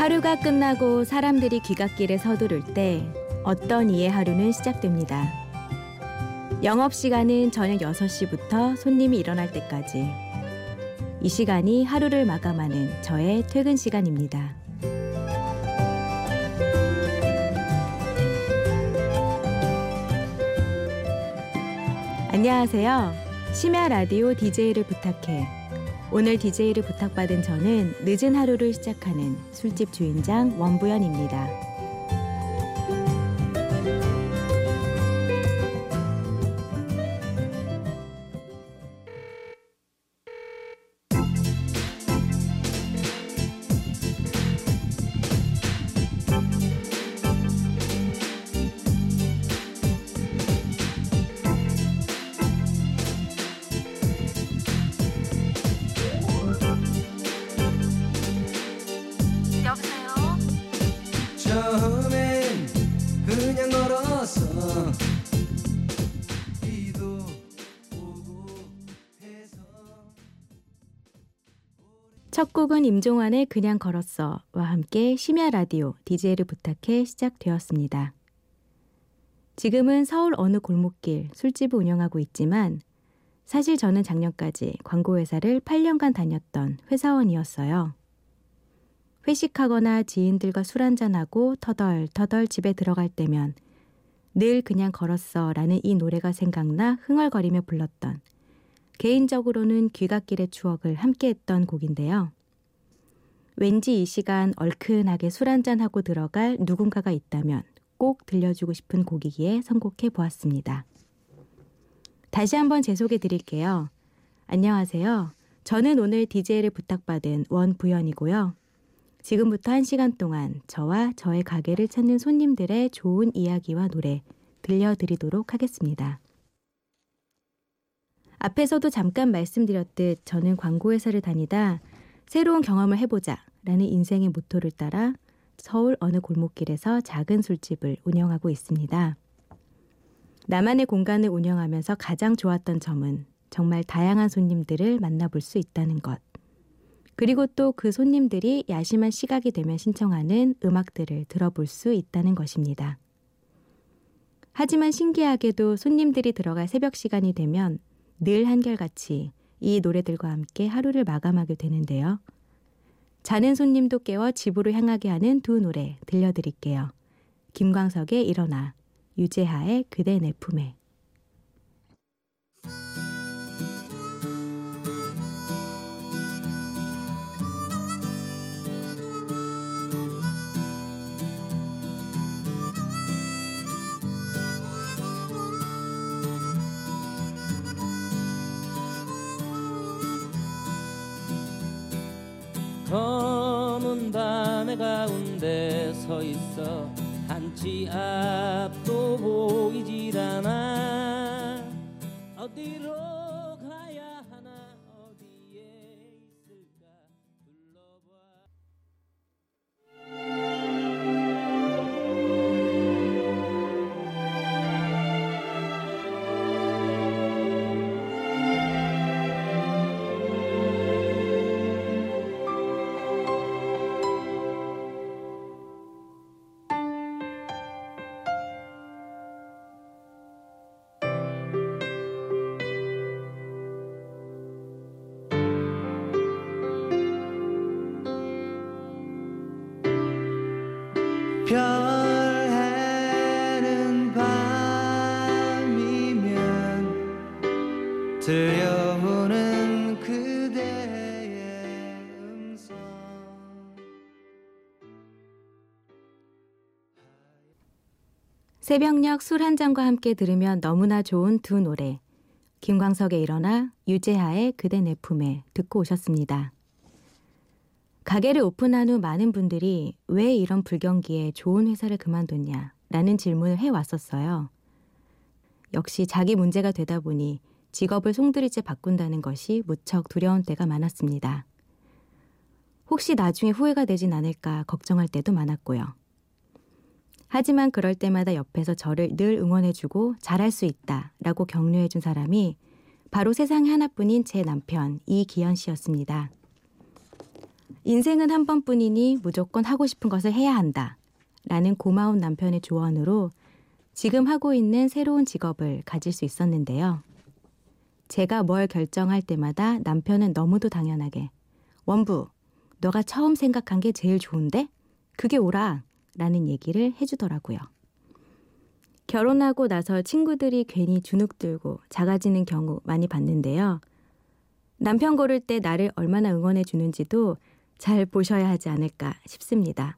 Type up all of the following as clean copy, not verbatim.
하루가 끝나고 사람들이 귀갓길에 서두를 때 어떤 이의 하루는 시작됩니다. 영업시간은 저녁 6시부터 손님이 일어날 때까지. 이 시간이 하루를 마감하는 저의 퇴근 시간입니다. 안녕하세요. 심야 라디오 DJ를 부탁해. 오늘 DJ를 부탁받은 저는 늦은 하루를 시작하는 술집 주인장 원부연입니다. 첫 곡은 임종환의 그냥 걸었어와 함께 심야 라디오 DJ를 부탁해 시작되었습니다. 지금은 서울 어느 골목길 술집을 운영하고 있지만 사실 저는 작년까지 광고회사를 8년간 다녔던 회사원이었어요. 회식하거나 지인들과 술 한잔하고 터덜터덜 집에 들어갈 때면 늘 그냥 걸었어라는 이 노래가 생각나 흥얼거리며 불렀던, 개인적으로는 귀갓길의 추억을 함께했던 곡인데요. 왠지 이 시간 얼큰하게 술 한잔하고 들어갈 누군가가 있다면 꼭 들려주고 싶은 곡이기에 선곡해 보았습니다. 다시 한번 재소개 드릴게요. 안녕하세요. 저는 오늘 DJ를 부탁받은 원부연이고요. 지금부터 1시간 동안 저와 저의 가게를 찾는 손님들의 좋은 이야기와 노래 들려드리도록 하겠습니다. 앞에서도 잠깐 말씀드렸듯 저는 광고회사를 다니다 새로운 경험을 해보자 라는 인생의 모토를 따라 서울 어느 골목길에서 작은 술집을 운영하고 있습니다. 나만의 공간을 운영하면서 가장 좋았던 점은 정말 다양한 손님들을 만나볼 수 있다는 것. 그리고 또 그 손님들이 야심한 시각이 되면 신청하는 음악들을 들어볼 수 있다는 것입니다. 하지만 신기하게도 손님들이 들어갈 새벽 시간이 되면 늘 한결같이 이 노래들과 함께 하루를 마감하게 되는데요. 자는 손님도 깨워 집으로 향하게 하는 두 노래 들려드릴게요. 김광석의 일어나, 유재하의 그대 내 품에. 검은 밤의 가운데 서 있어 한치 앞도 보이질 않아. 어디로 가야 하나, 어디에 있을까 별하는 밤이면 들려오는 그대의 음성. 새벽녘 술 한 잔과 함께 들으면 너무나 좋은 두 노래, 김광석의 일어나, 유재하의 그대 내 품에 듣고 오셨습니다. 가게를 오픈한 후 많은 분들이 왜 이런 불경기에 좋은 회사를 그만뒀냐 라는 질문을 해왔었어요. 역시 자기 문제가 되다 보니 직업을 송두리째 바꾼다는 것이 무척 두려운 때가 많았습니다. 혹시 나중에 후회가 되진 않을까 걱정할 때도 많았고요. 하지만 그럴 때마다 옆에서 저를 늘 응원해주고 잘할 수 있다 라고 격려해준 사람이 바로 세상에 하나뿐인 제 남편 이기현 씨였습니다. 인생은 한 번뿐이니 무조건 하고 싶은 것을 해야 한다. 라는 고마운 남편의 조언으로 지금 하고 있는 새로운 직업을 가질 수 있었는데요. 제가 뭘 결정할 때마다 남편은 너무도 당연하게 원부, 너가 처음 생각한 게 제일 좋은데? 그게 오라! 라는 얘기를 해주더라고요. 결혼하고 나서 친구들이 괜히 주눅들고 작아지는 경우 많이 봤는데요. 남편 고를 때 나를 얼마나 응원해 주는지도 잘 보셔야 하지 않을까 싶습니다.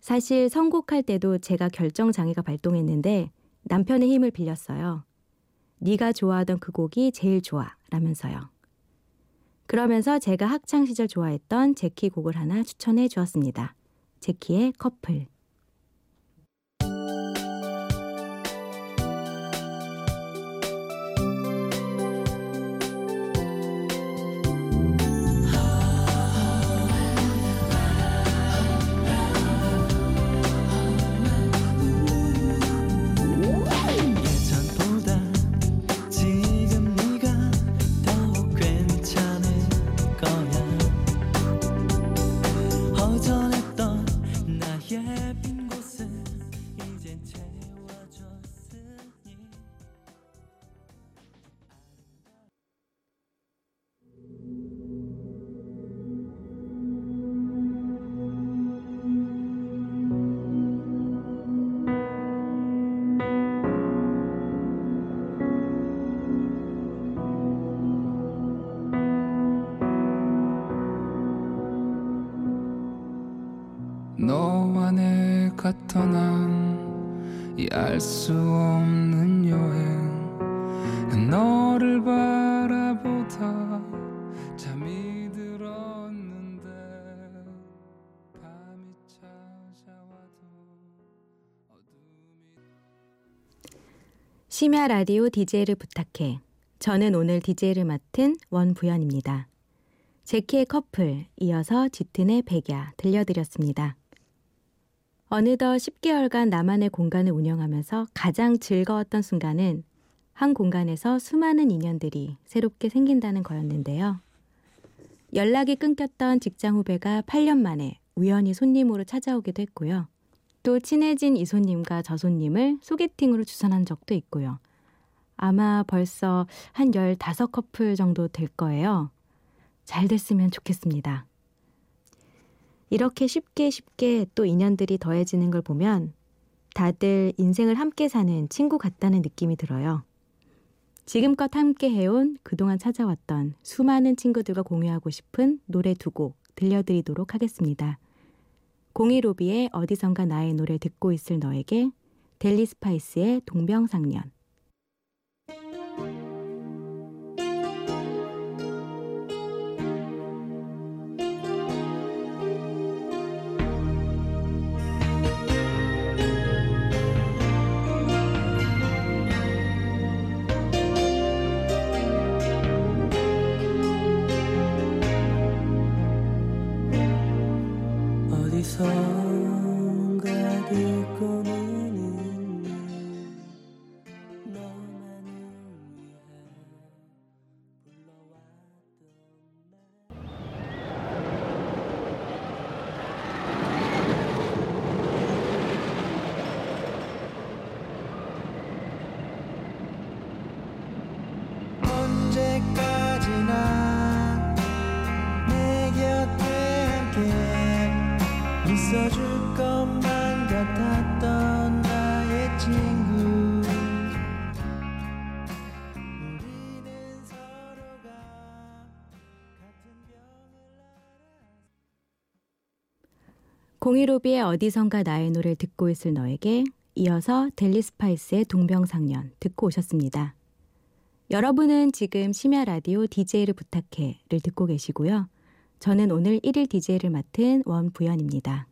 사실 선곡할 때도 제가 결정장애가 발동했는데 남편의 힘을 빌렸어요. 네가 좋아하던 그 곡이 제일 좋아 라면서요. 그러면서 제가 학창시절 좋아했던 재키 곡을 하나 추천해 주었습니다. 재키의 커플. 너와 내가 떠난 이 알 수 없는 여행, 너를 바라보다 잠이 들었는데 밤이 찾아와도 어둠이... 심야 라디오 DJ를 부탁해. 저는 오늘 DJ를 맡은 원부연입니다. 재키의 커플, 이어서 짙은의 백야 들려드렸습니다. 어느덧 10개월간 나만의 공간을 운영하면서 가장 즐거웠던 순간은 한 공간에서 수많은 인연들이 새롭게 생긴다는 거였는데요. 연락이 끊겼던 직장 후배가 8년 만에 우연히 손님으로 찾아오기도 했고요. 또 친해진 이 손님과 저 손님을 소개팅으로 주선한 적도 있고요. 아마 벌써 한 15커플 정도 될 거예요. 잘 됐으면 좋겠습니다. 이렇게 쉽게 또 인연들이 더해지는 걸 보면 다들 인생을 함께 사는 친구 같다는 느낌이 들어요. 지금껏 함께 해온 그동안 찾아왔던 수많은 친구들과 공유하고 싶은 노래 2곡 들려드리도록 하겠습니다. 015B의 어디선가 나의 노래 듣고 있을 너에게, 델리 스파이스의 동병상련. 공이로비의 어디선가 나의 노래를 듣고 있을 너에게, 이어서 델리 스파이스의 동병상련 듣고 오셨습니다. 여러분은 지금 심야 라디오 DJ를 부탁해를 듣고 계시고요. 저는 오늘 1일 DJ를 맡은 원부연입니다.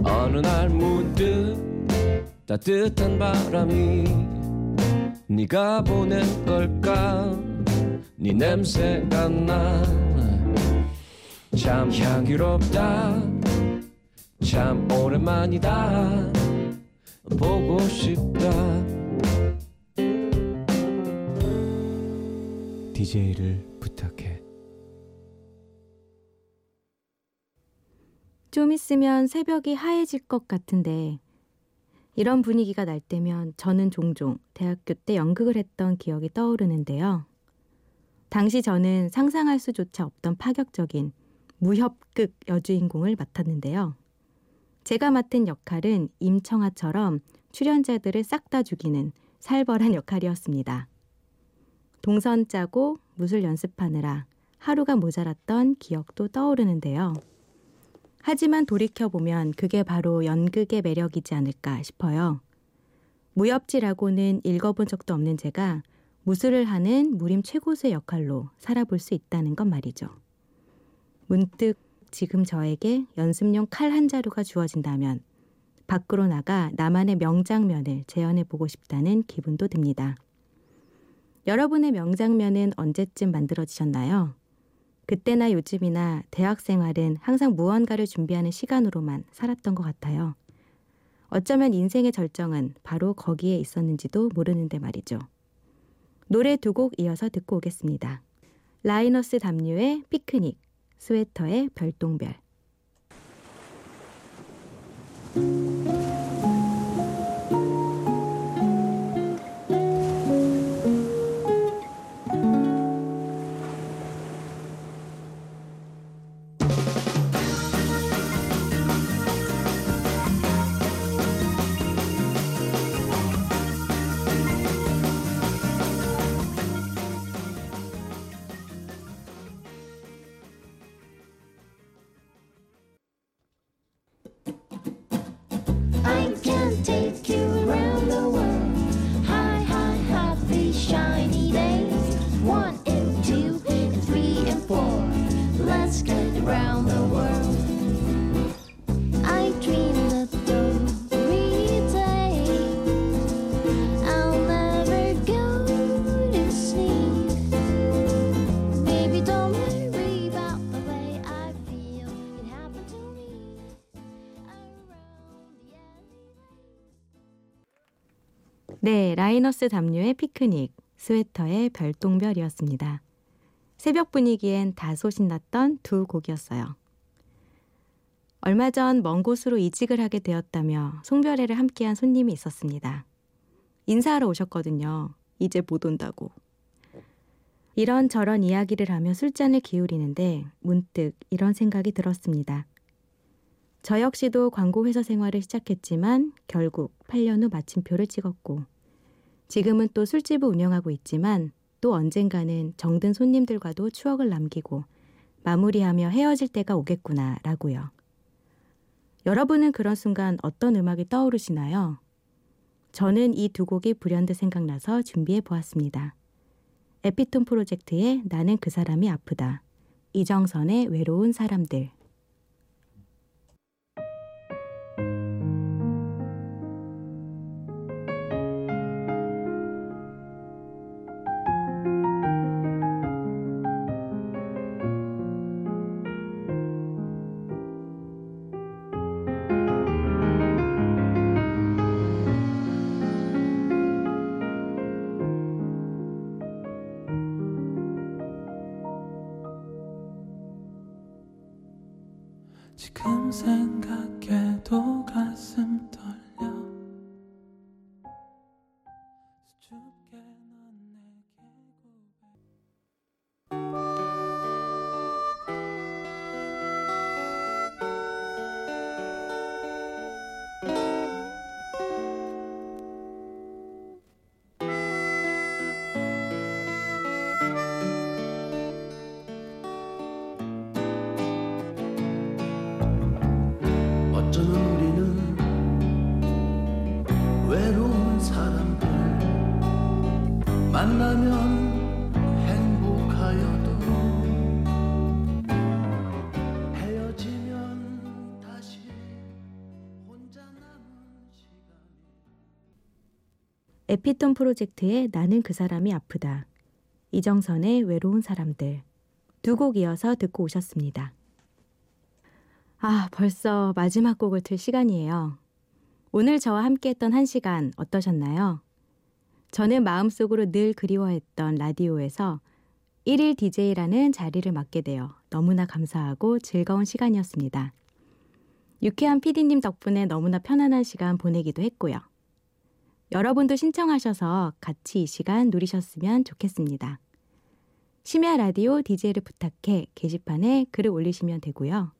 어느 날 문득 따뜻한 바람이 네가 보낸 걸까? 네 냄새가 나 참 향기롭다. 참 오랜만이다. 보고 싶다. DJ를 부탁해. 좀 있으면 새벽이 하얘질 것 같은데 이런 분위기가 날 때면 저는 종종 대학교 때 연극을 했던 기억이 떠오르는데요. 당시 저는 상상할 수조차 없던 파격적인 무협극 여주인공을 맡았는데요. 제가 맡은 역할은 임청아처럼 출연자들을 싹 다 죽이는 살벌한 역할이었습니다. 동선 짜고 무술 연습하느라 하루가 모자랐던 기억도 떠오르는데요. 하지만 돌이켜보면 그게 바로 연극의 매력이지 않을까 싶어요. 무협지라고는 읽어본 적도 없는 제가 무술을 하는 무림 최고수의 역할로 살아볼 수 있다는 건 말이죠. 문득 지금 저에게 연습용 칼 한 자루가 주어진다면 밖으로 나가 나만의 명장면을 재현해보고 싶다는 기분도 듭니다. 여러분의 명장면은 언제쯤 만들어지셨나요? 그때나 요즘이나 대학 생활은 항상 무언가를 준비하는 시간으로만 살았던 것 같아요. 어쩌면 인생의 절정은 바로 거기에 있었는지도 모르는데 말이죠. 노래 두 곡 이어서 듣고 오겠습니다. 라이너스 담요의 피크닉, 스웨터의 별똥별. 네, 라이너스 담요의 피크닉, 스웨터의 별똥별이었습니다. 새벽 분위기엔 다소 신났던 두 곡이었어요. 얼마 전 먼 곳으로 이직을 하게 되었다며 송별회를 함께한 손님이 있었습니다. 인사하러 오셨거든요. 이제 못 온다고. 이런저런 이야기를 하며 술잔을 기울이는데 문득 이런 생각이 들었습니다. 저 역시도 광고회사 생활을 시작했지만 결국 8년 후 마침표를 찍었고 지금은 또 술집을 운영하고 있지만 또 언젠가는 정든 손님들과도 추억을 남기고 마무리하며 헤어질 때가 오겠구나 라고요. 여러분은 그런 순간 어떤 음악이 떠오르시나요? 저는 이 두 곡이 불현듯 생각나서 준비해 보았습니다. 에피톤 프로젝트의 나는 그 사람이 아프다, 이정선의 외로운 사람들. 지금 생각해도 가슴 떨려. 수줍게 넌 내게 만나면 행복하여도 헤어지면 다시 혼자 남은 시간이 에피톤 프로젝트의 나는 그 사람이 아프다, 이정선의 외로운 사람들 두 곡 이어서 듣고 오셨습니다. 아, 벌써 마지막 곡을 들 시간이에요. 오늘 저와 함께했던 한 시간 어떠셨나요? 저는 마음속으로 늘 그리워했던 라디오에서 1일 DJ라는 자리를 맡게 되어 너무나 감사하고 즐거운 시간이었습니다. 유쾌한 PD님 덕분에 너무나 편안한 시간 보내기도 했고요. 여러분도 신청하셔서 같이 이 시간 누리셨으면 좋겠습니다. 심야 라디오 DJ를 부탁해 게시판에 글을 올리시면 되고요.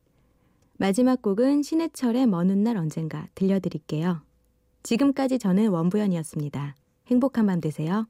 마지막 곡은 신해철의 먼 훗날 언젠가 들려드릴게요. 지금까지 저는 원부연이었습니다. 행복한 밤 되세요.